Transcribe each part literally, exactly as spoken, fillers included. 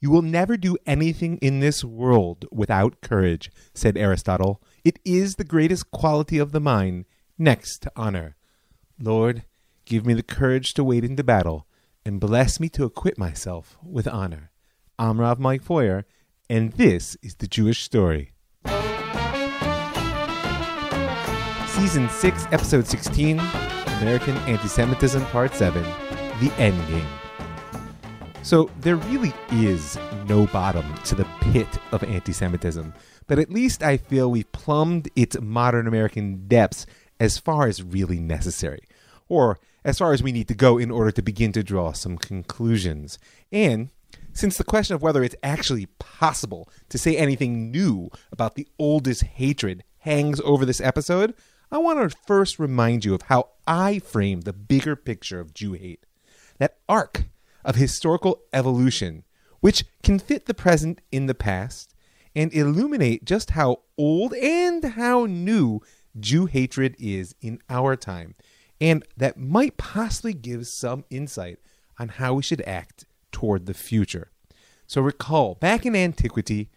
You will never do anything in this world without courage, said Aristotle. It is the greatest quality of the mind, next to honor. Lord, give me the courage to wade into battle, and bless me to acquit myself with honor. I'm Rav Mike Feuer, and this is The Jewish Story. Season six, Episode sixteen, American Anti-Semitism, Part seven, The Endgame. So there really is no bottom to the pit of anti-Semitism, but at least I feel we've plumbed its modern American depths as far as really necessary, or as far as we need to go in order to begin to draw some conclusions. And since the question of whether it's actually possible to say anything new about the oldest hatred hangs over this episode, I want to first remind you of how I frame the bigger picture of Jew hate, that arc of historical evolution, which can fit the present in the past and illuminate just how old and how new Jew hatred is in our time, and that might possibly give some insight on how we should act toward the future. So recall, back in antiquity,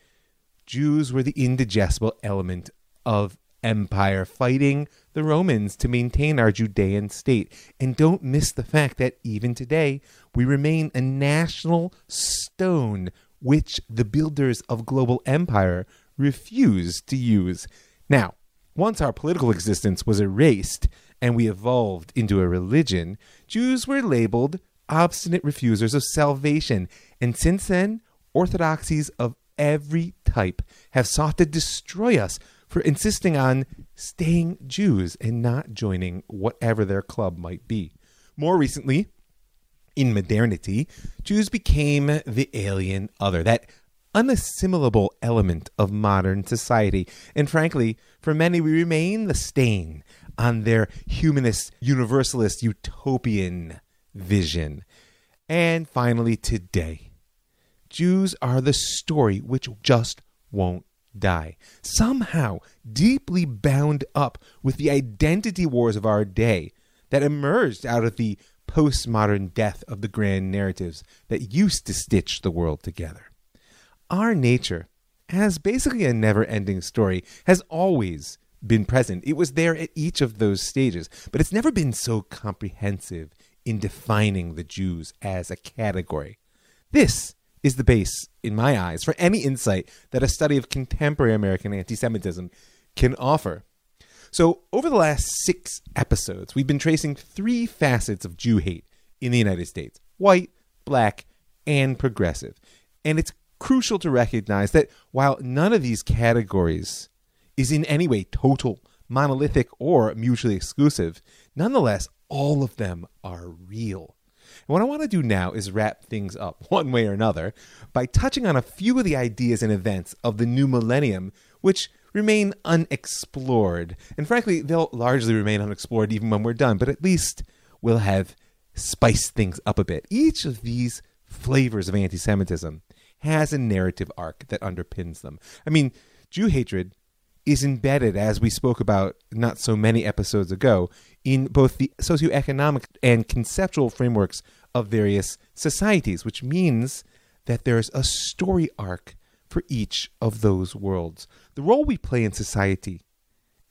Jews were the indigestible element of empire, fighting the Romans to maintain our Judean state. And don't miss the fact that even today, we remain a national stone which the builders of global empire refuse to use. Now, once our political existence was erased and we evolved into a religion, Jews were labeled obstinate refusers of salvation. And since then, orthodoxies of every type have sought to destroy us for insisting on staying Jews and not joining whatever their club might be. More recently, in modernity, Jews became the alien other, that unassimilable element of modern society. And frankly, for many, we remain the stain on their humanist, universalist, utopian vision. And finally, today, Jews are the story which just won't die, somehow deeply bound up with the identity wars of our day that emerged out of the postmodern death of the grand narratives that used to stitch the world together. Our nature, as basically a never-ending story, has always been present. It was there at each of those stages, but it's never been so comprehensive in defining the Jews as a category. This is the base, in my eyes, for any insight that a study of contemporary American anti-Semitism can offer. So, over the last six episodes, we've been tracing three facets of Jew hate in the United States: white, black, and progressive. And it's crucial to recognize that while none of these categories is in any way total, monolithic, or mutually exclusive, nonetheless, all of them are real. And what I want to do now is wrap things up, one way or another, by touching on a few of the ideas and events of the new millennium, which remain unexplored. And frankly, they'll largely remain unexplored even when we're done, but at least we'll have spiced things up a bit. Each of these flavors of anti-Semitism has a narrative arc that underpins them. I mean, Jew hatred is embedded, as we spoke about not so many episodes ago, in both the socioeconomic and conceptual frameworks of various societies, which means that there's a story arc for each of those worlds. The role we play in society,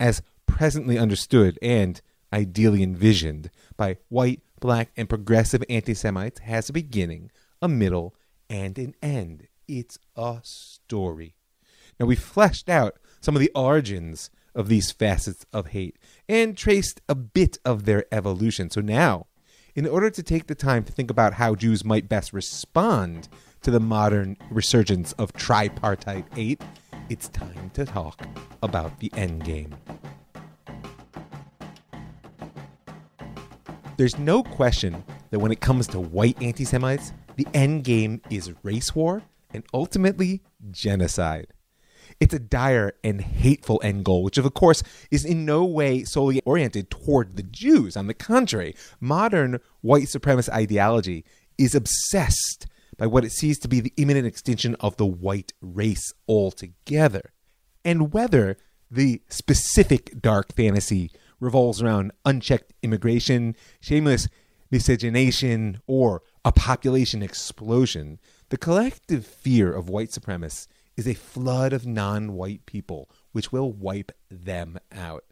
as presently understood and ideally envisioned by white, black, and progressive anti-Semites, has a beginning, a middle, and an end. It's a story. Now, we've fleshed out some of the origins of these facets of hate and traced a bit of their evolution. So now, in order to take the time to think about how Jews might best respond to the modern resurgence of tripartite hate, it's time to talk about the endgame. There's no question that when it comes to white anti-Semites, the endgame is race war and ultimately genocide. It's a dire and hateful end goal, which of course is in no way solely oriented toward the Jews. On the contrary, modern white supremacist ideology is obsessed by what it sees to be the imminent extinction of the white race altogether. And whether the specific dark fantasy revolves around unchecked immigration, shameless miscegenation, or a population explosion, The collective fear of white supremacists is a flood of non-white people, which will wipe them out.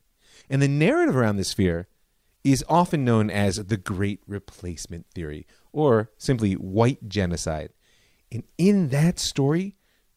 And the narrative around this fear is often known as the Great Replacement Theory, or simply white genocide. And in that story,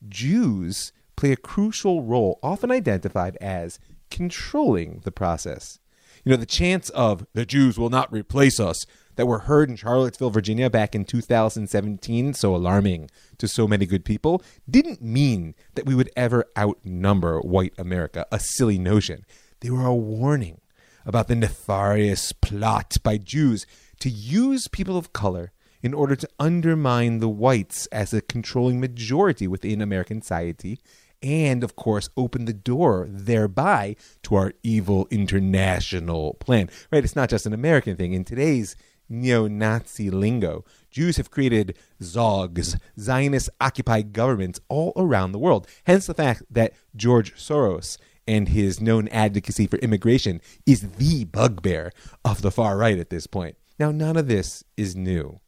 Jews play a crucial role, often identified as controlling the process. You know, the chants of "the Jews will not replace us" that were heard in Charlottesville, Virginia back in two thousand seventeen, so alarming to so many good people, didn't mean that we would ever outnumber white America, a silly notion. They were a warning about the nefarious plot by Jews to use people of color in order to undermine the whites as a controlling majority within American society, and, of course, open the door thereby to our evil international plan. Right? It's not just an American thing. In today's neo-Nazi lingo, Jews have created Zogs, Zionist occupied governments all around the world. Hence the fact that George Soros and his known advocacy for immigration is the bugbear of the far right at this point. Now, none of this is new.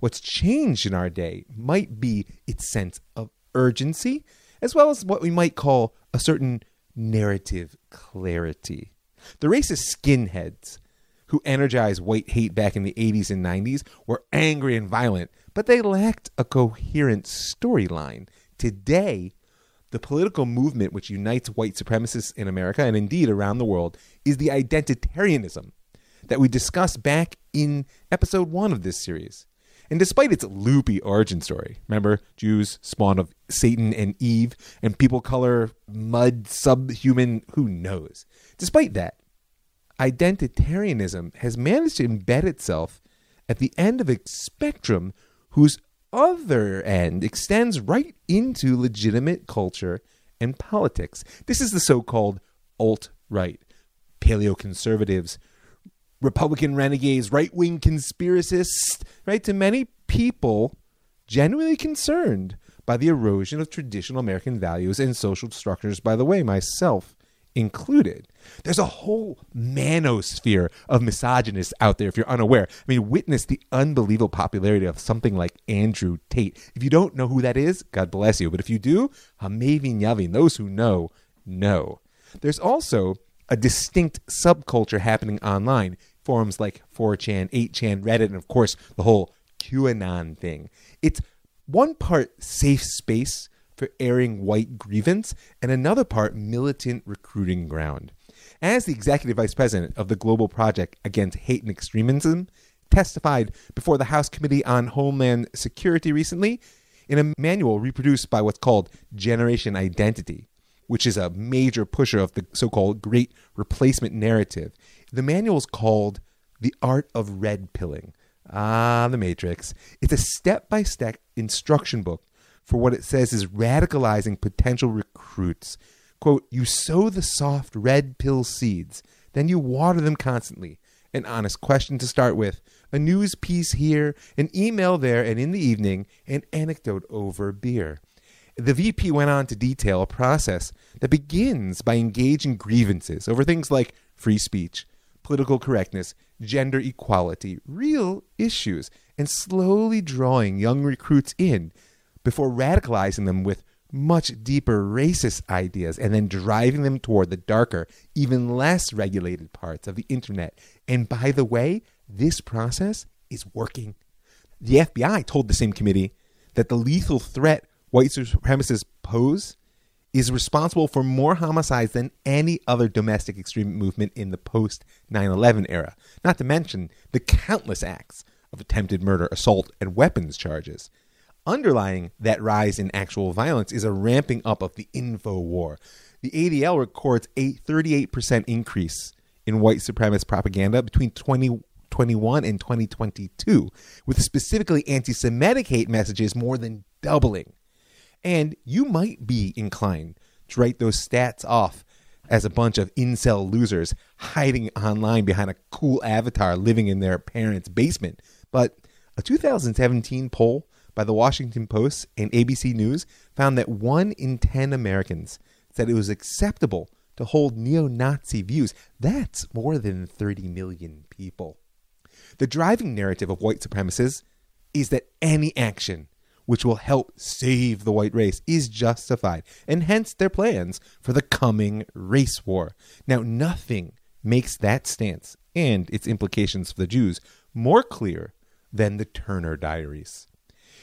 What's changed in our day might be its sense of urgency, as well as what we might call a certain narrative clarity. The racist skinheads who energized white hate back in the eighties and nineties were angry and violent, but they lacked a coherent storyline. Today, the political movement which unites white supremacists in America, and indeed around the world, is the identitarianism that we discussed back in episode one of this series. And despite its loopy origin story, remember, Jews, spawn of Satan and Eve, and people color, mud, subhuman, who knows? Despite that, identitarianism has managed to embed itself at the end of a spectrum whose other end extends right into legitimate culture and politics. This is the so-called alt-right, paleoconservatives, Republican renegades, right-wing conspiracists, right? To many people, genuinely concerned by the erosion of traditional American values and social structures, by the way, myself included. There's a whole manosphere of misogynists out there, if you're unaware. I mean, witness the unbelievable popularity of something like Andrew Tate. If you don't know who that is, God bless you. But if you do, hamavin yavin, those who know, know. There's also a distinct subculture happening online, forums like four chan, eight chan, Reddit, and of course the whole QAnon thing. It's one part safe space for airing white grievance and another part militant recruiting ground. As the executive vice president of the Global Project Against Hate and Extremism testified before the House Committee on Homeland Security recently in a manual reproduced by what's called Generation Identity, which is a major pusher of the so-called Great Replacement narrative. The manual is called The Art of Red Pilling. Ah, The Matrix. It's a step-by-step instruction book for what it says is radicalizing potential recruits. Quote, you sow the soft red pill seeds, then you water them constantly. An honest question to start with, a news piece here, an email there, and in the evening, an anecdote over beer. The V P went on to detail a process that begins by engaging grievances over things like free speech, political correctness, gender equality, real issues, and slowly drawing young recruits in before radicalizing them with much deeper racist ideas and then driving them toward the darker, even less regulated parts of the internet. And by the way, this process is working. The F B I told the same committee that the lethal threat white supremacists pose is responsible for more homicides than any other domestic extreme movement in the post nine eleven era, not to mention the countless acts of attempted murder, assault, and weapons charges. Underlying that rise in actual violence is a ramping up of the info war. The A D L records a thirty-eight percent increase in white supremacist propaganda between twenty twenty-one and twenty twenty-two, with specifically anti-Semitic hate messages more than doubling. And you might be inclined to write those stats off as a bunch of incel losers hiding online behind a cool avatar living in their parents' basement. But a two thousand seventeen poll by the Washington Post and A B C News found that one in ten Americans said it was acceptable to hold neo-Nazi views. That's more than thirty million people. The driving narrative of white supremacists is that any action which will help save the white race, is justified, and hence their plans for the coming race war. Now, nothing makes that stance and its implications for the Jews more clear than the Turner Diaries.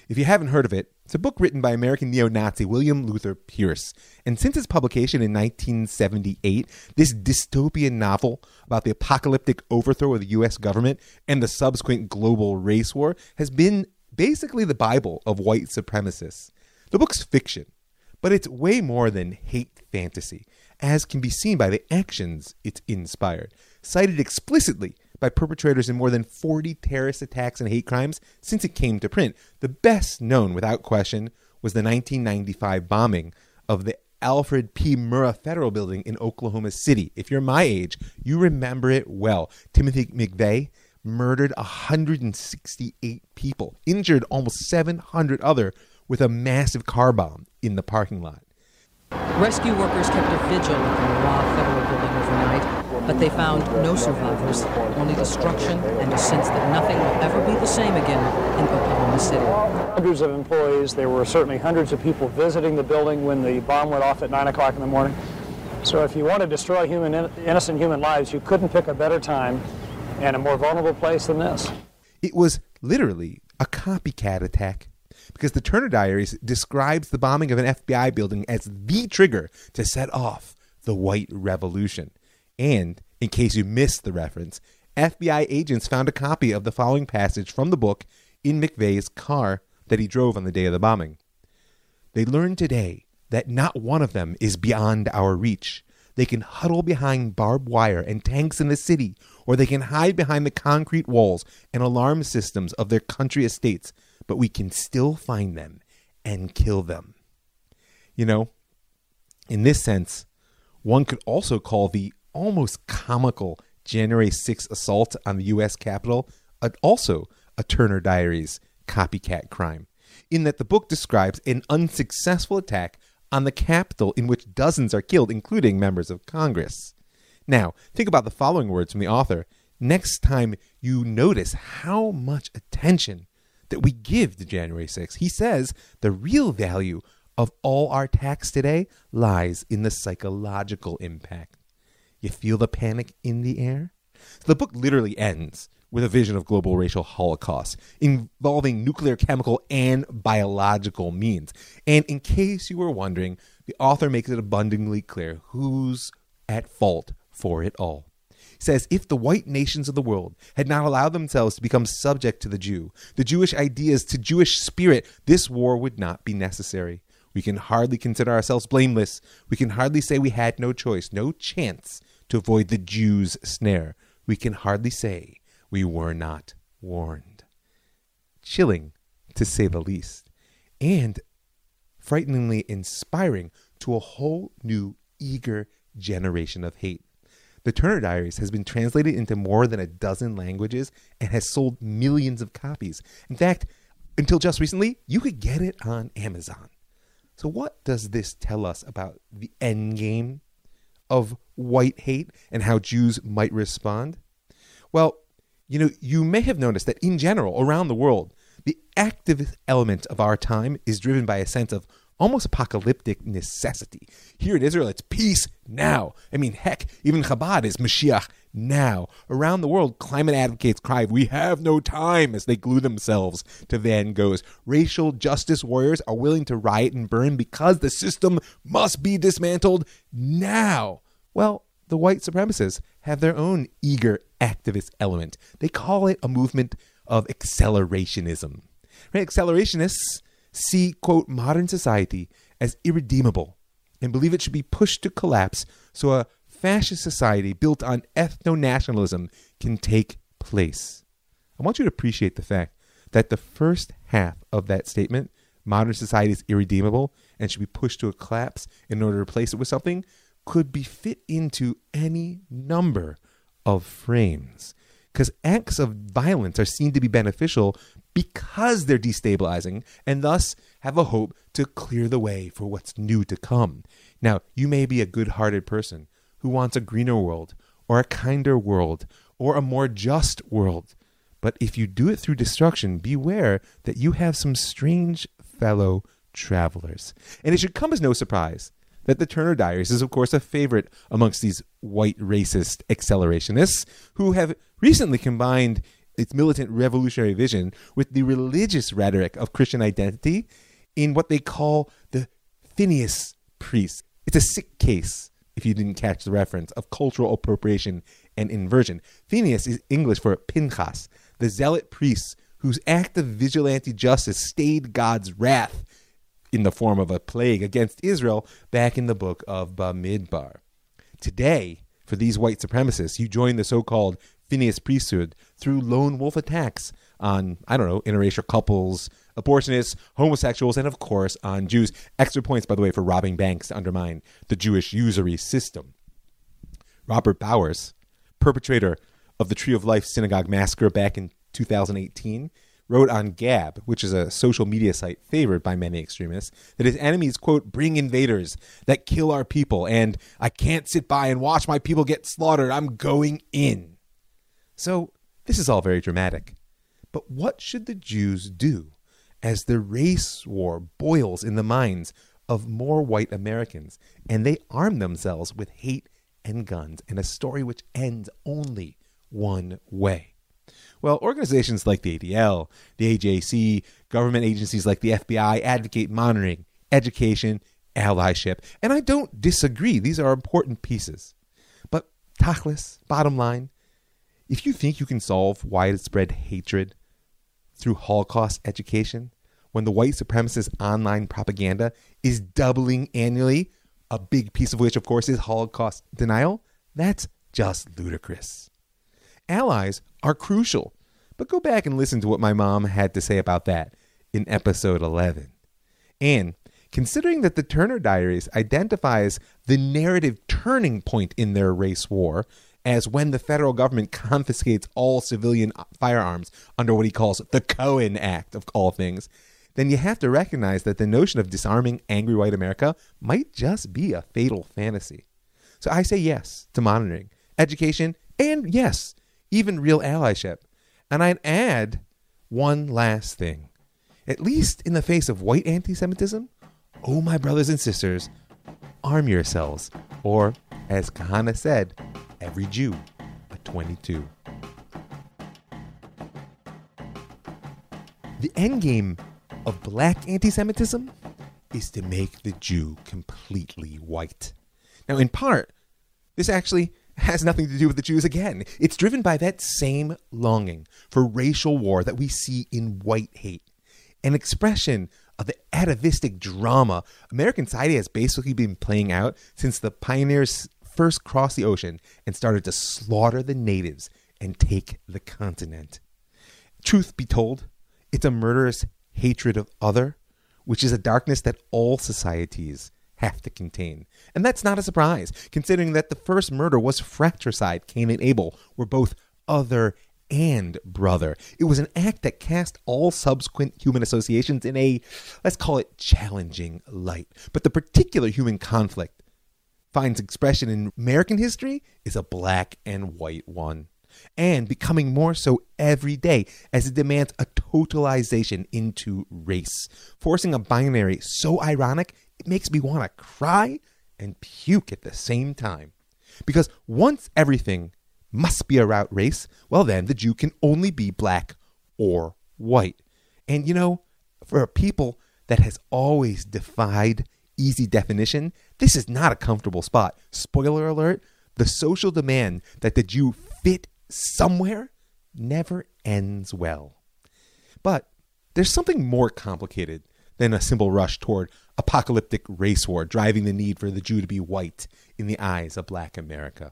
If you haven't heard of it, it's a book written by American neo-Nazi William Luther Pierce. And since its publication in nineteen seventy-eight, this dystopian novel about the apocalyptic overthrow of the U S government and the subsequent global race war has been basically the Bible of white supremacists. The book's fiction, but it's way more than hate fantasy, as can be seen by the actions it's inspired, cited explicitly by perpetrators in more than forty terrorist attacks and hate crimes since it came to print. The best known, without question, was the nineteen ninety-five bombing of the Alfred P. Murrah Federal Building in Oklahoma City. If you're my age, you remember it well. Timothy McVeigh murdered one hundred sixty-eight people, injured almost seven hundred other with a massive car bomb in the parking lot. Rescue workers kept a vigil at the Murrah Federal Building overnight, but they found no survivors, only destruction and a sense that nothing will ever be the same again in Oklahoma City. Hundreds of employees, there were certainly hundreds of people visiting the building when the bomb went off at nine o'clock in the morning. So if you want to destroy human, innocent human lives, you couldn't pick a better time and a more vulnerable place than this. It was literally a copycat attack, because the Turner Diaries describes the bombing of an F B I building as the trigger to set off the White Revolution. And, in case you missed the reference, F B I agents found a copy of the following passage from the book in McVeigh's car that he drove on the day of the bombing. They learned today that not one of them is beyond our reach. They can huddle behind barbed wire and tanks in the city, or they can hide behind the concrete walls and alarm systems of their country estates, but we can still find them and kill them. You know, in this sense, one could also call the almost comical January sixth assault on the U S Capitol also a Turner Diaries copycat crime, in that the book describes an unsuccessful attack on the Capitol in which dozens are killed, including members of Congress. Now, think about the following words from the author next time you notice how much attention that we give to January sixth. He says, the real value of all our attacks today lies in the psychological impact. You feel the panic in the air? So the book literally ends with a vision of global racial holocaust involving nuclear, chemical, and biological means. And in case you were wondering, the author makes it abundantly clear who's at fault for it all. He says, if the white nations of the world had not allowed themselves to become subject to the Jew, the Jewish ideas, to Jewish spirit, this war would not be necessary. We can hardly consider ourselves blameless. We can hardly say we had no choice, no chance to avoid the Jews' snare. We can hardly say we were not warned. Chilling, to say the least, and frighteningly inspiring to a whole new eager generation of hate. The Turner Diaries has been translated into more than a dozen languages and has sold millions of copies. In fact, until just recently, you could get it on Amazon. So what does this tell us about the end game of white hate and how Jews might respond? Well, you know, you may have noticed that in general, around the world, the activist element of our time is driven by a sense of almost apocalyptic necessity. Here in Israel, it's peace now. I mean, heck, even Chabad is Mashiach now. Around the world, climate advocates cry, we have no time, as they glue themselves to Van Goghs. Racial justice warriors are willing to riot and burn because the system must be dismantled now. Well, the white supremacists have their own eager activist element. They call it a movement of accelerationism. Right? Accelerationists see, quote, modern society as irredeemable and believe it should be pushed to collapse so a fascist society built on ethno-nationalism can take place. I want you to appreciate the fact that the first half of that statement, modern society is irredeemable and should be pushed to a collapse in order to replace it with something, could be fit into any number of frames. Because acts of violence are seen to be beneficial because they're destabilizing and thus have a hope to clear the way for what's new to come. Now, you may be a good-hearted person who wants a greener world or a kinder world or a more just world. But if you do it through destruction, beware that you have some strange fellow travelers. And it should come as no surprise that the Turner Diaries is, of course, a favorite amongst these white racist accelerationists who have recently combined its militant revolutionary vision with the religious rhetoric of Christian identity in what they call the Phineas priest. It's a sick case, if you didn't catch the reference, of cultural appropriation and inversion. Phineas is English for Pinchas, the zealot priest whose act of vigilante justice stayed God's wrath in the form of a plague against Israel back in the book of Bamidbar. Today, for these white supremacists, you join the so-called Phineas priesthood through lone wolf attacks on, I don't know, interracial couples, abortionists, homosexuals, and of course on Jews. Extra points, by the way, for robbing banks to undermine the Jewish usury system. Robert Bowers, perpetrator of the Tree of Life synagogue massacre back in two thousand eighteen, wrote on Gab, which is a social media site favored by many extremists, that his enemies, quote, bring invaders that kill our people, and I can't sit by and watch my people get slaughtered. I'm going in. So this is all very dramatic. But what should the Jews do as the race war boils in the minds of more white Americans and they arm themselves with hate and guns and a story which ends only one way? Well, organizations like the A D L, the A J C, government agencies like the F B I advocate monitoring, education, allyship. And I don't disagree. These are important pieces. But tachlis, bottom line, if you think you can solve widespread hatred through Holocaust education, when the white supremacist online propaganda is doubling annually, a big piece of which, of course, is Holocaust denial, that's just ludicrous. Allies are crucial, but go back and listen to what my mom had to say about that in episode eleven. And considering that the Turner Diaries identifies the narrative turning point in their race war as when the federal government confiscates all civilian firearms under what he calls the Cohen Act of all things, then you have to recognize that the notion of disarming angry white America might just be a fatal fantasy. So I say yes to monitoring, education, and yes, even real allyship. And I'd add one last thing. At least in the face of white anti-Semitism, oh my brothers and sisters, arm yourselves. Or, as Kahana said, every Jew a twenty-two. The endgame of black anti-Semitism is to make the Jew completely white. Now, in part, this actually has nothing to do with the Jews again. It's driven by that same longing for racial war that we see in white hate, an expression of the atavistic drama American society has basically been playing out since the pioneers first crossed the ocean and started to slaughter the natives and take the continent. Truth be told, it's a murderous hatred of other, which is a darkness that all societies have to contain. And that's not a surprise, considering that the first murder was fratricide. Cain and Abel were both other and brother. It was an act that cast all subsequent human associations in a, let's call it, challenging light. But the particular human conflict finds expression in American history is a black and white one, and becoming more so every day as it demands a totalization into race, forcing a binary so ironic it makes me want to cry and puke at the same time. Because once everything must be about race, well then the Jew can only be black or white. And you know, for a people that has always defied easy definition, this is not a comfortable spot. Spoiler alert, the social demand that the Jew fit somewhere never ends well. But there's something more complicated than a simple rush toward apocalyptic race war, driving the need for the Jew to be white in the eyes of black America.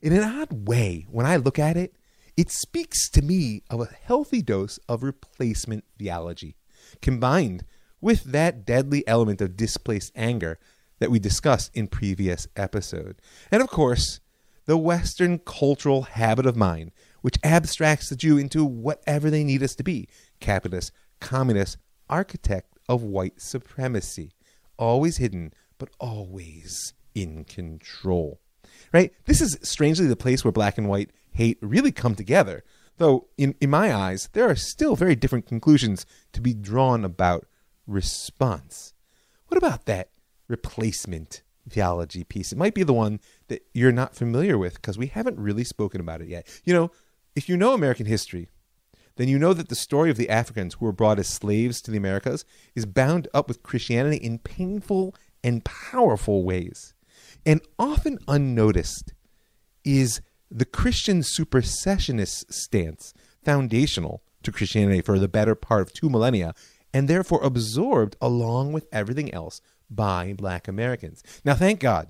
In an odd way, when I look at it, it speaks to me of a healthy dose of replacement theology, combined with that deadly element of displaced anger that we discussed in previous episode. And of course, the Western cultural habit of mind, which abstracts the Jew into whatever they need us to be, capitalist, communist, architect of white supremacy, always hidden, but always in control, right? This is strangely the place where black and white hate really come together, though in, in my eyes, there are still very different conclusions to be drawn about response. What about that replacement theology piece? It might be the one that you're not familiar with because we haven't really spoken about it yet. You know, if you know American history, then you know that the story of the Africans who were brought as slaves to the Americas is bound up with Christianity in painful and powerful ways. And often unnoticed is the Christian supersessionist stance, foundational to Christianity for the better part of two millennia, and therefore absorbed along with everything else by Black Americans. Now, thank God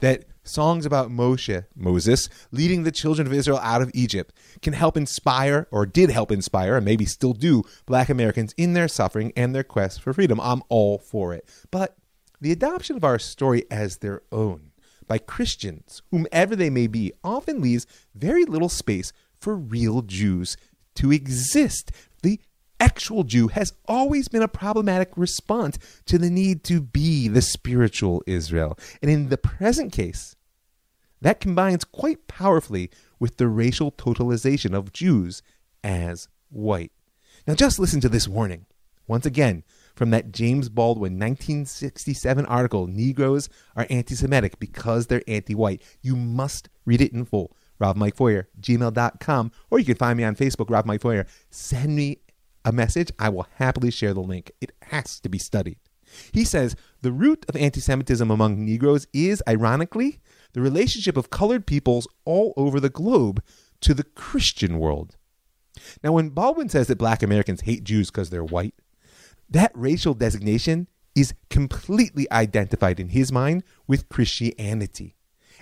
that songs about Moshe, Moses, leading the children of Israel out of Egypt can help inspire, or did help inspire, and maybe still do, Black Americans in their suffering and their quest for freedom. I'm all for it. But the adoption of our story as their own by Christians, whomever they may be, often leaves very little space for real Jews to exist. The actual Jew has always been a problematic response to the need to be the spiritual Israel. And in the present case, that combines quite powerfully with the racial totalization of Jews as white. Now just listen to this warning, once again, from that James Baldwin nineteen sixty-seven article, Negroes are anti-Semitic because they're anti-white. You must read it in full. Rav Mike Feuer, gmail dot com, or you can find me on Facebook, Rav Mike Feuer. Send me a message. I will happily share the link. It has to be studied. He says, the root of anti-Semitism among Negroes is, ironically, the relationship of colored peoples all over the globe to the Christian world. Now, when Baldwin says that Black Americans hate Jews because they're white, that racial designation is completely identified in his mind with Christianity,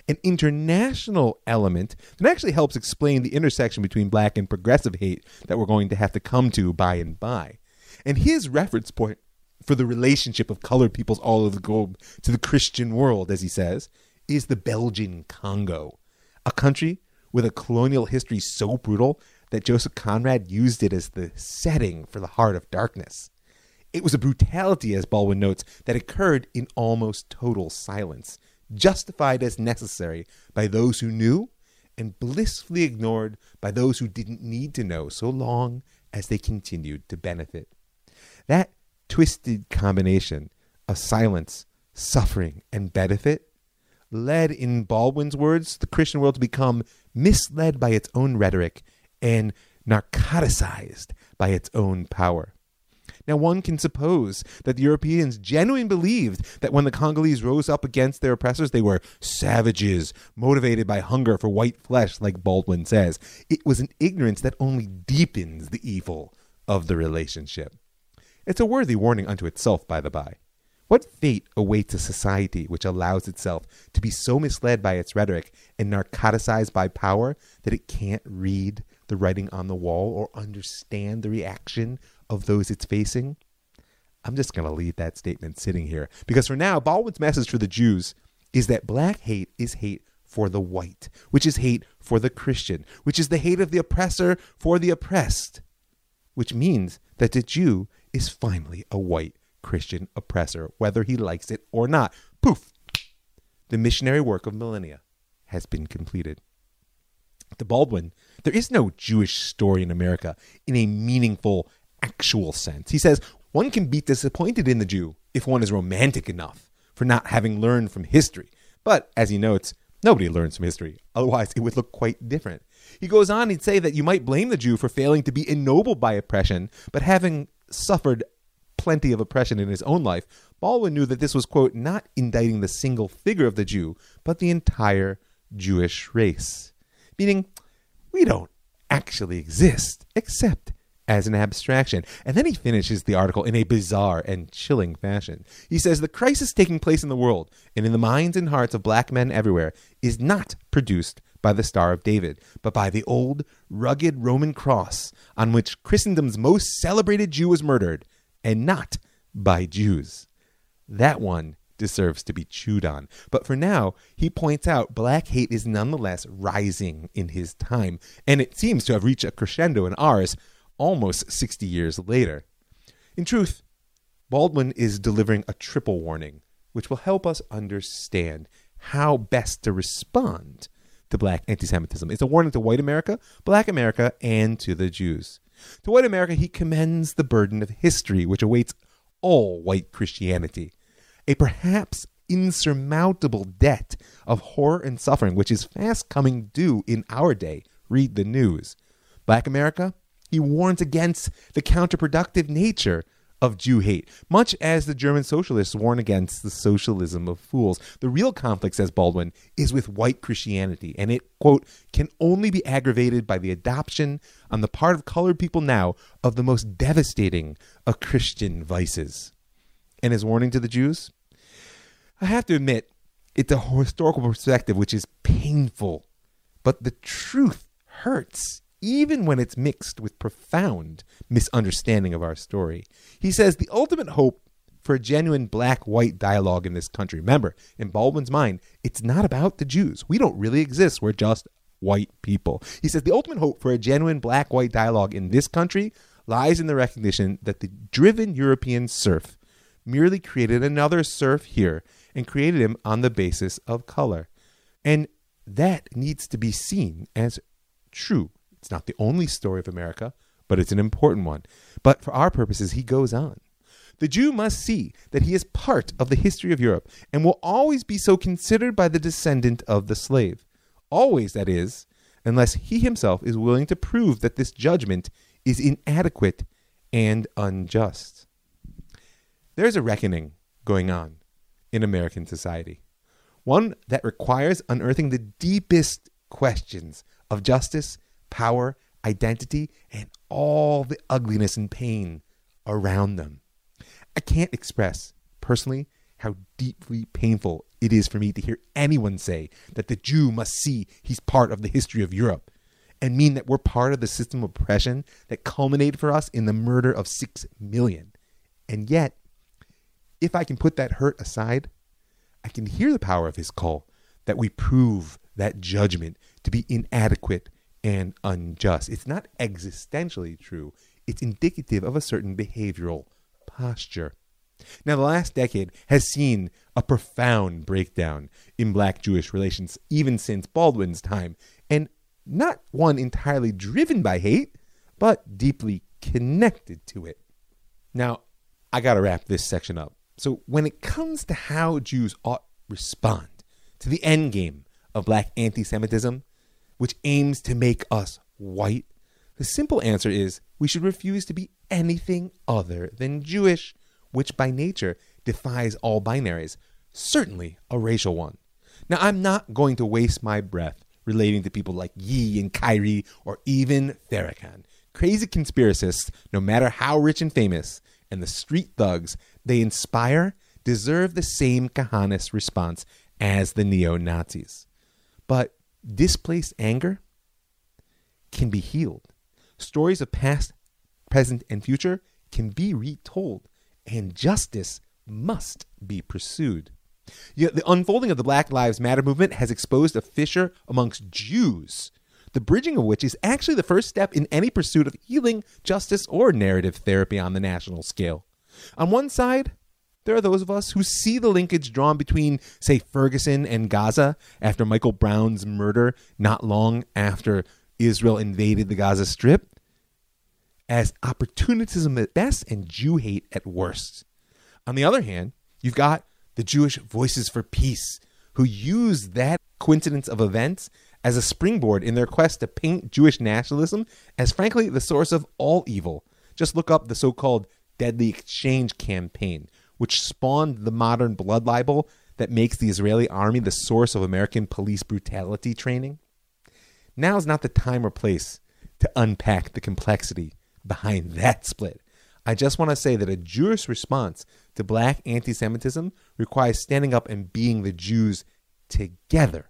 an international element that actually helps explain the intersection between Black and progressive hate that we're going to have to come to by and by. And his reference point for the relationship of colored peoples all over the globe to the Christian world, as he says, is the Belgian Congo, a country with a colonial history so brutal that Joseph Conrad used it as the setting for The Heart of Darkness. It was a brutality, as Baldwin notes, that occurred in almost total silence, justified as necessary by those who knew and blissfully ignored by those who didn't need to know so long as they continued to benefit. That twisted combination of silence, suffering, and benefit led, in Baldwin's words, the Christian world to become misled by its own rhetoric and narcoticized by its own power. Now, one can suppose that the Europeans genuinely believed that when the Congolese rose up against their oppressors, they were savages, motivated by hunger for white flesh, like Baldwin says. It was an ignorance that only deepens the evil of the relationship. It's a worthy warning unto itself, by the by. What fate awaits a society which allows itself to be so misled by its rhetoric and narcoticized by power that it can't read the writing on the wall or understand the reaction of those it's facing? I'm just going to leave that statement sitting here, because for now, Baldwin's message for the Jews is that Black hate is hate for the white, which is hate for the Christian, which is the hate of the oppressor for the oppressed, which means that the Jew is finally a white Christian oppressor, whether he likes it or not. Poof! The missionary work of millennia has been completed. To Baldwin, there is no Jewish story in America in a meaningful, actual sense. He says, one can be disappointed in the Jew if one is romantic enough for not having learned from history. But as he notes, nobody learns from history. Otherwise, it would look quite different. He goes on, he'd say that you might blame the Jew for failing to be ennobled by oppression, but having suffered plenty of oppression in his own life, Baldwin knew that this was, quote, not indicting the single figure of the Jew, but the entire Jewish race. Meaning, we don't actually exist except as an abstraction. And then he finishes the article in a bizarre and chilling fashion. He says, the crisis taking place in the world and in the minds and hearts of Black men everywhere is not produced by the Star of David, but by the old, rugged Roman cross on which Christendom's most celebrated Jew was murdered, and not by Jews. That one deserves to be chewed on. But for now, he points out Black hate is nonetheless rising in his time, and it seems to have reached a crescendo in ours almost sixty years later. In truth, Baldwin is delivering a triple warning, which will help us understand how best to respond to Black anti-Semitism. It's a warning to white America, Black America, and to the Jews. To white America, he commends the burden of history, which awaits all white Christianity, a perhaps insurmountable debt of horror and suffering, which is fast coming due in our day. Read the news. Black America, he warns against the counterproductive nature of Jew hate, much as the German socialists warn against the socialism of fools. The real conflict, says Baldwin, is with white Christianity, and it, quote, can only be aggravated by the adoption on the part of colored people now of the most devastating of Christian vices. And his warning to the Jews? I have to admit, it's a historical perspective which is painful, but the truth hurts, even when it's mixed with profound misunderstanding of our story. He says the ultimate hope for a genuine black-white dialogue in this country, remember, in Baldwin's mind, it's not about the Jews. We don't really exist. We're just white people. He says the ultimate hope for a genuine black-white dialogue in this country lies in the recognition that the driven European serf merely created another serf here and created him on the basis of color. And that needs to be seen as true. It's not the only story of America, but it's an important one. But for our purposes, he goes on. The Jew must see that he is part of the history of Europe and will always be so considered by the descendant of the slave. Always, that is, unless he himself is willing to prove that this judgment is inadequate and unjust. There's a reckoning going on in American society, one that requires unearthing the deepest questions of justice, power, identity, and all the ugliness and pain around them. I can't express personally how deeply painful it is for me to hear anyone say that the Jew must see he's part of the history of Europe and mean that we're part of the system of oppression that culminated for us in the murder of six million. And yet, if I can put that hurt aside, I can hear the power of his call that we prove that judgment to be inadequate and unjust. It's not existentially true. It's indicative of a certain behavioral posture. Now, the last decade has seen a profound breakdown in Black-Jewish relations, even since Baldwin's time, and not one entirely driven by hate, but deeply connected to it. Now, I gotta wrap this section up. So when it comes to how Jews ought respond to the end game of Black anti-Semitism, which aims to make us white, the simple answer is we should refuse to be anything other than Jewish, which by nature defies all binaries, certainly a racial one. Now, I'm not going to waste my breath relating to people like Yee and Kyrie or even Farrakhan. Crazy conspiracists, no matter how rich and famous, and the street thugs they inspire deserve the same Kahanist response as the neo-Nazis. But displaced anger can be healed. Stories of past, present, and future can be retold, and justice must be pursued. Yet the unfolding of the Black Lives Matter movement has exposed a fissure amongst Jews, the bridging of which is actually the first step in any pursuit of healing, justice, or narrative therapy on the national scale. On one side, there are those of us who see the linkage drawn between, say, Ferguson and Gaza after Michael Brown's murder not long after Israel invaded the Gaza Strip as opportunism at best and Jew hate at worst. On the other hand, you've got the Jewish Voices for Peace, who use that coincidence of events as a springboard in their quest to paint Jewish nationalism as, frankly, the source of all evil. Just look up the so-called Deadly Exchange campaign, which spawned the modern blood libel that makes the Israeli army the source of American police brutality training. Now's not the time or place to unpack the complexity behind that split. I just want to say that a Jewish response to Black anti-Semitism requires standing up and being the Jews together,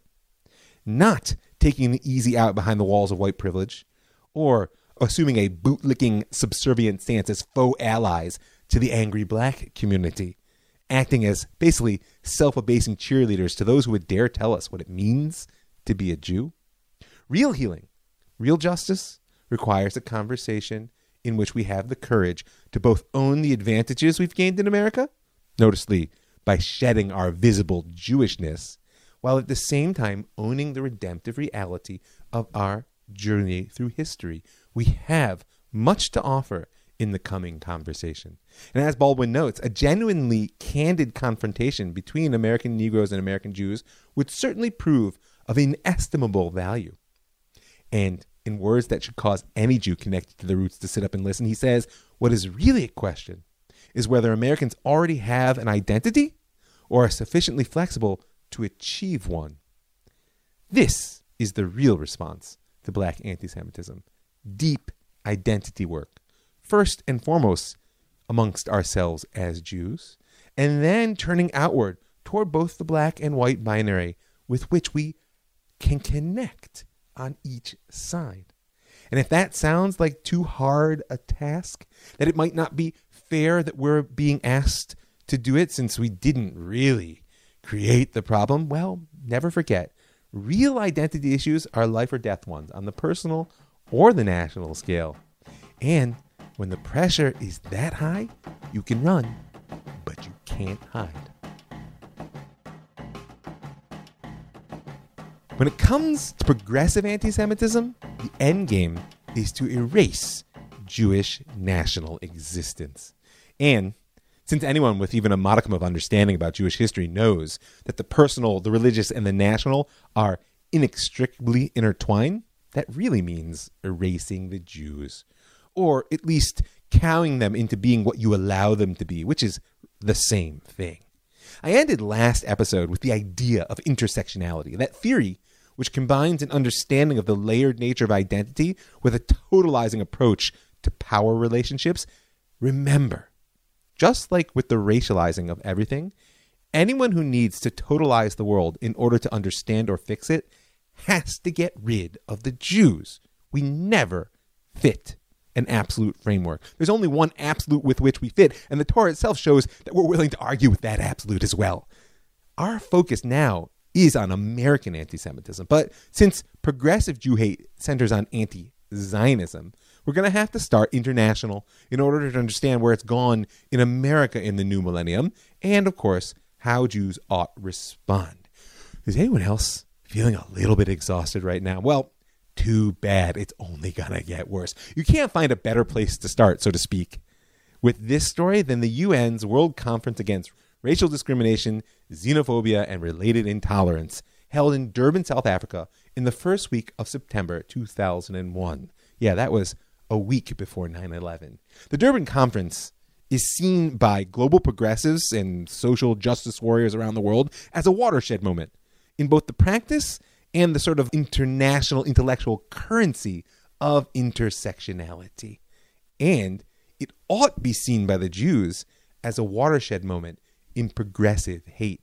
not taking the easy out behind the walls of white privilege or assuming a bootlicking subservient stance as faux allies to the angry Black community, acting as basically self-abasing cheerleaders to those who would dare tell us what it means to be a Jew. Real healing, real justice requires a conversation in which we have the courage to both own the advantages we've gained in America, noticeably by shedding our visible Jewishness, while at the same time owning the redemptive reality of our journey through history. We have much to offer in the coming conversation. And as Baldwin notes, a genuinely candid confrontation between American Negroes and American Jews would certainly prove of inestimable value. And in words that should cause any Jew connected to the roots to sit up and listen, he says, what is really a question is whether Americans already have an identity or are sufficiently flexible to achieve one. This is the real response to black anti-Semitism. Deep identity work, first and foremost amongst ourselves as Jews, and then turning outward toward both the black and white binary with which we can connect on each side. And if that sounds like too hard a task, that it might not be fair that we're being asked to do it since we didn't really create the problem, well, never forget, real identity issues are life or death ones on the personal or the national scale. And when the pressure is that high, you can run, but you can't hide. When it comes to progressive anti-Semitism, the end game is to erase Jewish national existence. And since anyone with even a modicum of understanding about Jewish history knows that the personal, the religious, and the national are inextricably intertwined, that really means erasing the Jews, or at least cowing them into being what you allow them to be, which is the same thing. I ended last episode with the idea of intersectionality, that theory which combines an understanding of the layered nature of identity with a totalizing approach to power relationships. Remember, just like with the racializing of everything, anyone who needs to totalize the world in order to understand or fix it has to get rid of the Jews. We never fit an absolute framework. There's only one absolute with which we fit, and the Torah itself shows that we're willing to argue with that absolute as well. Our focus now is on American anti-Semitism, but since progressive Jew hate centers on anti-Zionism, we're going to have to start international in order to understand where it's gone in America in the new millennium, and of course, how Jews ought respond. Is anyone else feeling a little bit exhausted right now? Well, too bad. It's only gonna get worse. You can't find a better place to start, so to speak, with this story than the U N's World Conference Against Racial Discrimination, Xenophobia, and Related Intolerance, held in Durban, South Africa, in the first week of September two thousand one. Yeah, that was a week before nine eleven. The Durban Conference is seen by global progressives and social justice warriors around the world as a watershed moment in both the practice and the sort of international intellectual currency of intersectionality. And it ought to be seen by the Jews as a watershed moment in progressive hate.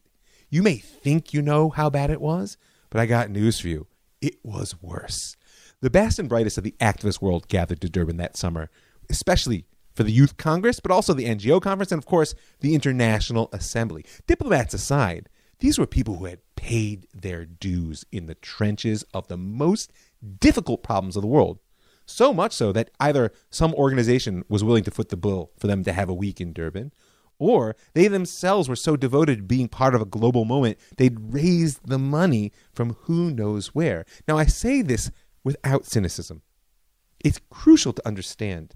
You may think you know how bad it was, but I got news for you. It was worse. The best and brightest of the activist world gathered to Durban that summer, especially for the Youth Congress, but also the N G O Conference, and of course, the International Assembly. Diplomats aside, these were people who had paid their dues in the trenches of the most difficult problems of the world. So much so that either some organization was willing to foot the bill for them to have a week in Durban, or they themselves were so devoted to being part of a global moment, they'd raised the money from who knows where. Now, I say this without cynicism. It's crucial to understand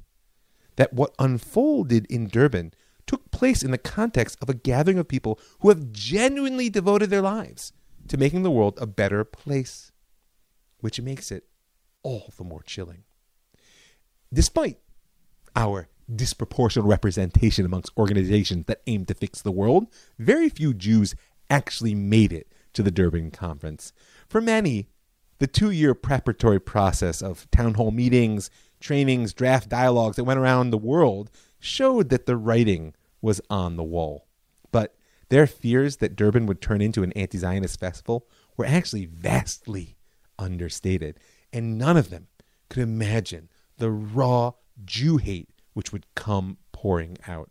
that what unfolded in Durban took place in the context of a gathering of people who have genuinely devoted their lives to making the world a better place, which makes it all the more chilling. Despite our disproportionate representation amongst organizations that aim to fix the world, very few Jews actually made it to the Durban Conference. For many, the two-year preparatory process of town hall meetings, trainings, draft dialogues that went around the world showed that the writing was on the wall. But their fears that Durban would turn into an anti-Zionist festival were actually vastly understated, and none of them could imagine the raw Jew hate which would come pouring out.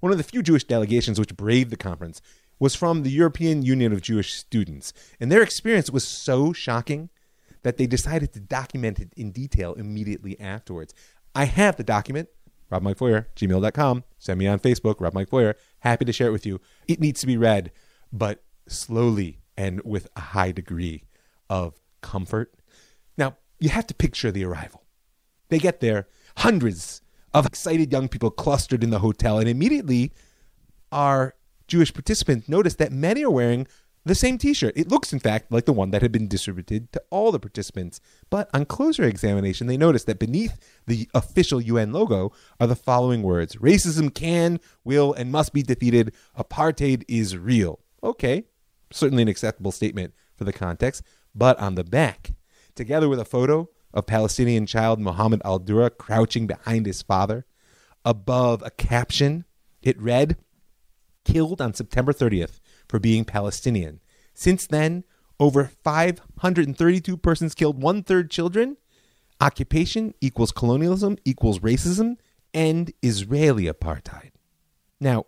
One of the few Jewish delegations which braved the conference was from the European Union of Jewish Students, and their experience was so shocking that they decided to document it in detail immediately afterwards. I have the document. Rav Mike Feuer, gmail dot com. Send me on Facebook, Rav Mike Feuer. Happy to share it with you. It needs to be read, but slowly and with a high degree of comfort. Now, you have to picture the arrival. They get there, hundreds of excited young people clustered in the hotel, and immediately our Jewish participants noticed that many are wearing the same t-shirt. It looks, in fact, like the one that had been distributed to all the participants. But on closer examination, they noticed that beneath the official U N logo are the following words: racism can, will, and must be defeated. Apartheid is real. Okay, certainly an acceptable statement for the context. But on the back, together with a photo of Palestinian child Mohammed Al-Dura crouching behind his father, above a caption, it read, "Killed on September thirtieth for being Palestinian. Since then, over five hundred thirty-two persons killed, one-third children. Occupation equals colonialism equals racism and Israeli apartheid." Now,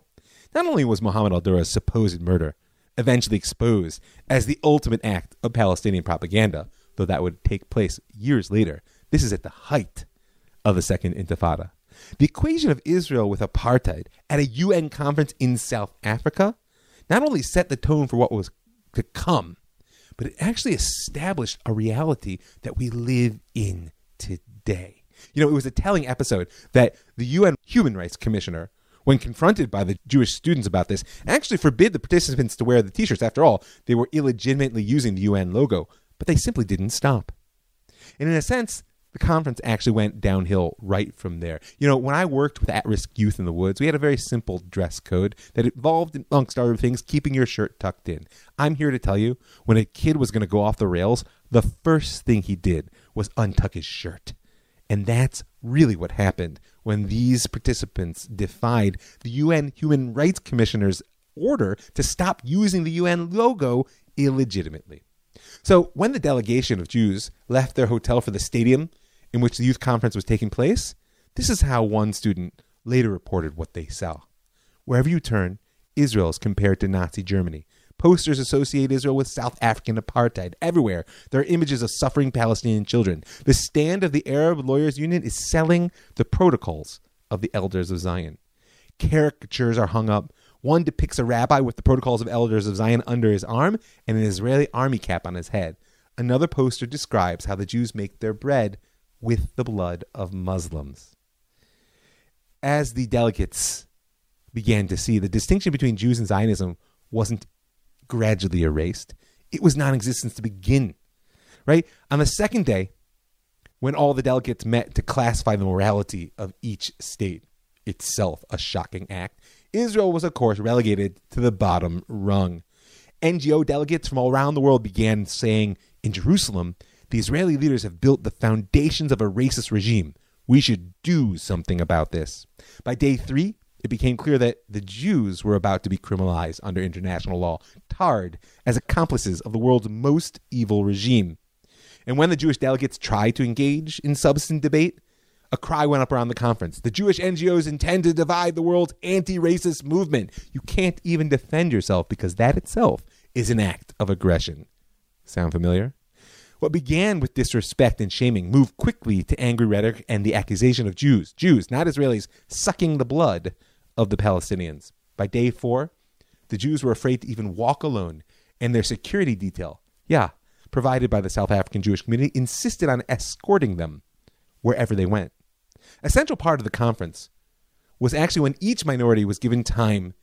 not only was Mohammed Al-Dura's supposed murder eventually exposed as the ultimate act of Palestinian propaganda, though that would take place years later. This is at the height of the Second Intifada. The equation of Israel with apartheid at a U N conference in South Africa not only set the tone for what was to come, but it actually established a reality that we live in today. You know, it was a telling episode that the U N Human Rights Commissioner, when confronted by the Jewish students about this, actually forbid the participants to wear the t-shirts. After all, they were illegitimately using the U N logo, but they simply didn't stop. And in a sense, the conference actually went downhill right from there. You know, when I worked with at-risk youth in the woods, we had a very simple dress code that involved, amongst other things, keeping your shirt tucked in. I'm here to tell you, when a kid was going to go off the rails, the first thing he did was untuck his shirt. And that's really what happened when these participants defied the U N Human Rights Commissioner's order to stop using the U N logo illegitimately. So when the delegation of Jews left their hotel for the stadium in which the youth conference was taking place, this is how one student later reported what they saw. "Wherever you turn, Israel is compared to Nazi Germany. Posters associate Israel with South African apartheid. Everywhere, there are images of suffering Palestinian children. The stand of the Arab Lawyers Union is selling the protocols of the Elders of Zion. Caricatures are hung up. One depicts a rabbi with the protocols of Elders of Zion under his arm and an Israeli army cap on his head. Another poster describes how the Jews make their bread with the blood of Muslims." As the delegates began to see, the distinction between Jews and Zionism wasn't gradually erased. It was non-existent to begin, right? On the second day, when all the delegates met to classify the morality of each state, itself a shocking act, Israel was, of course, relegated to the bottom rung. N G O delegates from all around the world began saying, "In Jerusalem, the Israeli leaders have built the foundations of a racist regime. We should do something about this." By day three, it became clear that the Jews were about to be criminalized under international law, tarred as accomplices of the world's most evil regime. And when the Jewish delegates tried to engage in substantive debate, a cry went up around the conference: "The Jewish N G Os intend to divide the world's anti-racist movement." You can't even defend yourself, because that itself is an act of aggression. Sound familiar? What began with disrespect and shaming moved quickly to angry rhetoric and the accusation of Jews, Jews, not Israelis, sucking the blood of the Palestinians. By day four, the Jews were afraid to even walk alone, and their security detail, yeah, provided by the South African Jewish community, insisted on escorting them wherever they went. A central part of the conference was actually when each minority was given time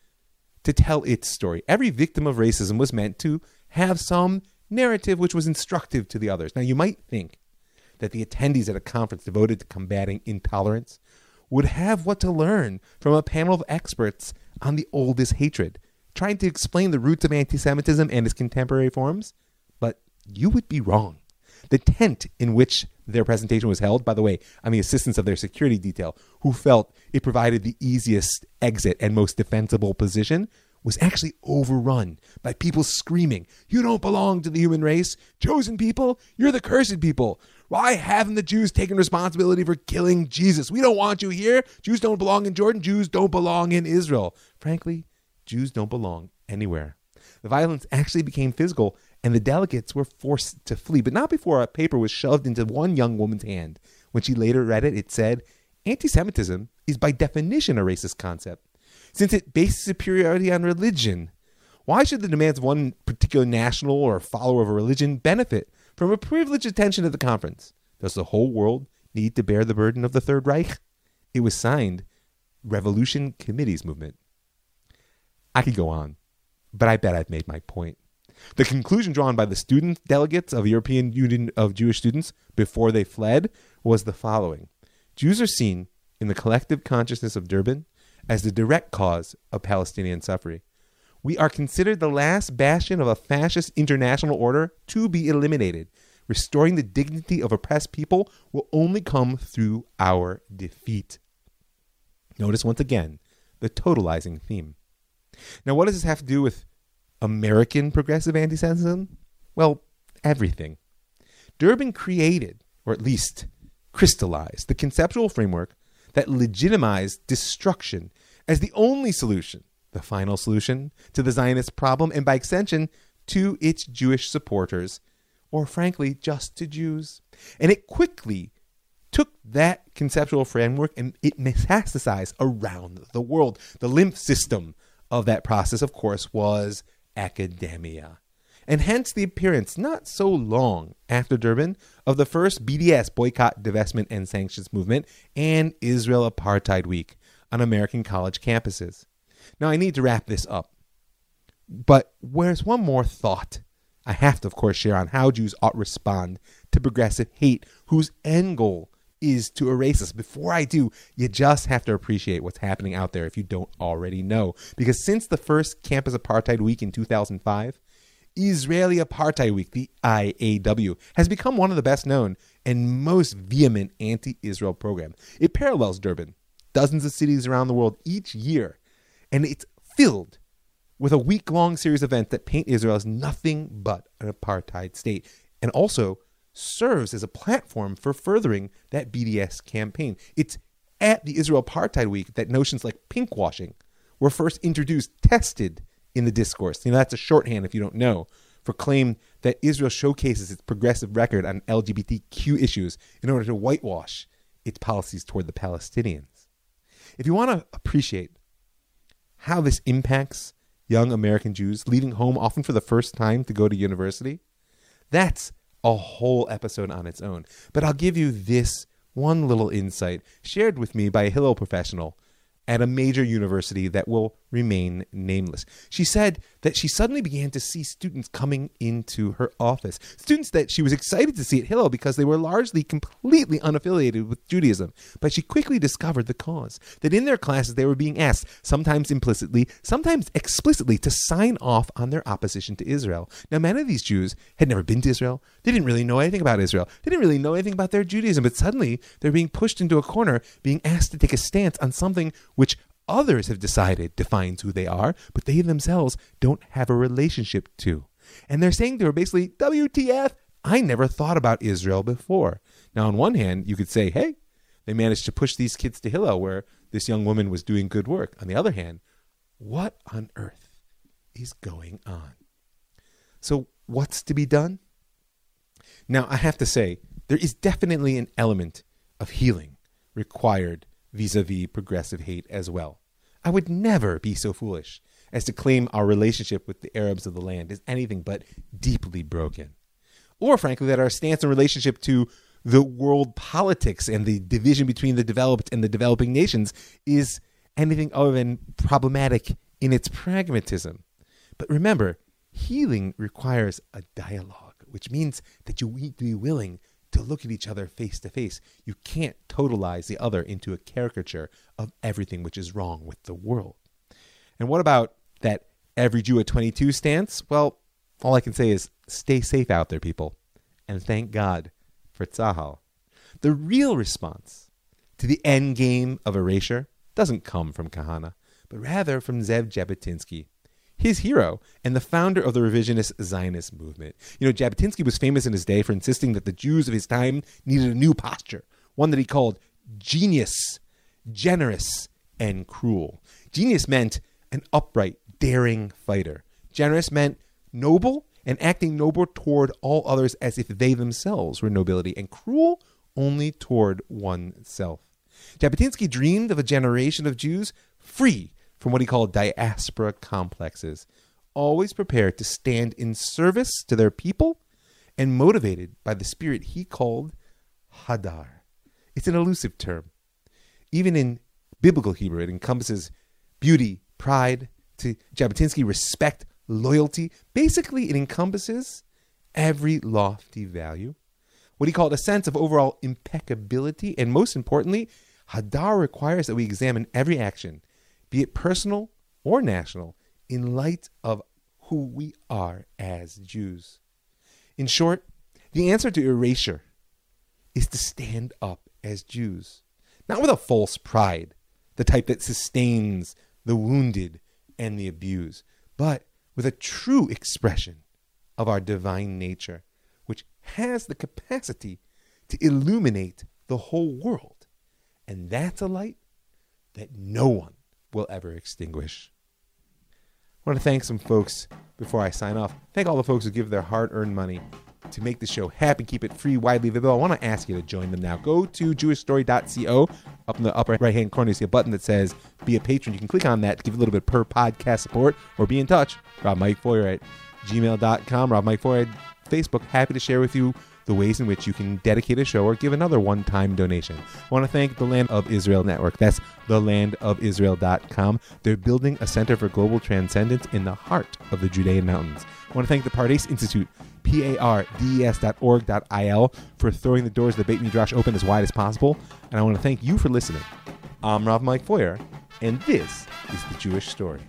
to tell its story. Every victim of racism was meant to have some narrative which was instructive to the others. Now, you might think that the attendees at a conference devoted to combating intolerance would have what to learn from a panel of experts on the oldest hatred, trying to explain the roots of anti-Semitism and its contemporary forms, but you would be wrong. The tent in which their presentation was held, by the way, on the assistance of their security detail, who felt it provided the easiest exit and most defensible position, was actually overrun by people screaming, "You don't belong to the human race. Chosen people, you're the cursed people. Why haven't the Jews taken responsibility for killing Jesus? We don't want you here. Jews don't belong in Jordan. Jews don't belong in Israel." Frankly, Jews don't belong anywhere. The violence actually became physical, and the delegates were forced to flee, but not before a paper was shoved into one young woman's hand. When she later read it, it said, "Anti-Semitism is by definition a racist concept, since it bases superiority on religion. Why should the demands of one particular national or follower of a religion benefit from a privileged attention at the conference? Does the whole world need to bear the burden of the Third Reich? It was signed Revolution Committees Movement. I could go on, but I bet I've made my point. The conclusion drawn by the student delegates of the European Union of Jewish Students before they fled was the following. Jews are seen in the collective consciousness of Durban as the direct cause of Palestinian suffering. We are considered the last bastion of a fascist international order to be eliminated. Restoring the dignity of oppressed people will only come through our defeat. Notice once again the totalizing theme. Now, what does this have to do with American progressive anti-Semitism? Well, everything. Durbin created, or at least crystallized, the conceptual framework that legitimized destruction as the only solution, the final solution, to the Zionist problem, and by extension, to its Jewish supporters, or frankly, just to Jews. And it quickly took that conceptual framework and it metastasized around the world. The lymph system of that process, of course, was academia. And hence the appearance, not so long after Durban, of the first B D S, Boycott, Divestment, and Sanctions Movement, and Israel Apartheid Week on American college campuses. Now, I need to wrap this up, but where's one more thought I have to, of course, share on how Jews ought to respond to progressive hate, whose end goal is to erase us. Before I do, you just have to appreciate what's happening out there if you don't already know. Because since the first Campus Apartheid Week in two thousand five, Israeli Apartheid Week, the I A W, has become one of the best known and most vehement anti-Israel program. It parallels Durban, dozens of cities around the world each year, and it's filled with a week-long series of events that paint Israel as nothing but an apartheid state, and also serves as a platform for furthering that B D S campaign. It's at the Israel Apartheid Week that notions like pinkwashing were first introduced, tested in the discourse. You know, that's a shorthand, if you don't know, for claim that Israel showcases its progressive record on L G B T Q issues in order to whitewash its policies toward the Palestinians. If you want to appreciate how this impacts young American Jews leaving home often for the first time to go to university, that's a whole episode on its own. But I'll give you this one little insight shared with me by a Hillel professional at a major university that will remain nameless. She said that she suddenly began to see students coming into her office, students that she was excited to see at Hillel because they were largely completely unaffiliated with Judaism. But she quickly discovered the cause, that in their classes they were being asked, sometimes implicitly, sometimes explicitly, to sign off on their opposition to Israel. Now, many of these Jews had never been to Israel. They didn't really know anything about Israel. They didn't really know anything about their Judaism. But suddenly they're being pushed into a corner, being asked to take a stance on something which others have decided defines who they are, but they themselves don't have a relationship to. And they're saying they were basically, W T F, I never thought about Israel before. Now, on one hand, you could say, hey, they managed to push these kids to Hillel where this young woman was doing good work. On the other hand, what on earth is going on? So what's to be done? Now, I have to say, there is definitely an element of healing required vis-a-vis progressive hate as well. I would never be so foolish as to claim our relationship with the Arabs of the land is anything but deeply broken. Or frankly, that our stance and relationship to the world politics and the division between the developed and the developing nations is anything other than problematic in its pragmatism. But remember, healing requires a dialogue, which means that you need to be willing to look at each other face to face. You can't totalize the other into a caricature of everything which is wrong with the world. And what about that every Jew at twenty-two stance? Well, all I can say is stay safe out there, people. And thank God for Tzahal. The real response to the end game of erasure doesn't come from Kahana, but rather from Zev Jabotinsky, his hero and the founder of the revisionist Zionist movement. You know, Jabotinsky was famous in his day for insisting that the Jews of his time needed a new posture, one that he called genius, generous, and cruel. Genius meant an upright, daring fighter. Generous meant noble and acting noble toward all others as if they themselves were nobility, and cruel only toward oneself. Jabotinsky dreamed of a generation of Jews free from what he called diaspora complexes, always prepared to stand in service to their people and motivated by the spirit he called Hadar. It's an elusive term. even in biblical Hebrew, it encompasses beauty, pride, to Jabotinsky, respect, loyalty. Basically, it encompasses every lofty value. What he called a sense of overall impeccability. And most importantly, Hadar requires that we examine every action, be it personal or national, in light of who we are as Jews. In short, the answer to erasure is to stand up as Jews, not with a false pride, the type that sustains the wounded and the abused, but with a true expression of our divine nature, which has the capacity to illuminate the whole world. And that's a light that no one will ever extinguish. I want to thank some folks before I sign off. Thank all the folks who give their hard-earned money to make the show happen, keep it free, widely available. I want to ask you to join them now. Go to jewish story dot co. Up in the upper right-hand corner, you see a button that says Be a Patron. You can click on that to give a little bit per podcast support, or be in touch. Rob Mike Feuer at gmail dot com. Rob Mike Feuer at Facebook. Happy to share with you the ways in which you can dedicate a show or give another one-time donation. I want to thank the Land of Israel Network. That's the land of israel dot com. They're building a center for global transcendence in the heart of the Judean mountains. I want to thank the Pardes Institute, pardes dot org dot i l, for throwing the doors of the Beit Midrash open as wide as possible. And I want to thank you for listening. I'm Rav Mike Feuer, and this is The Jewish Story.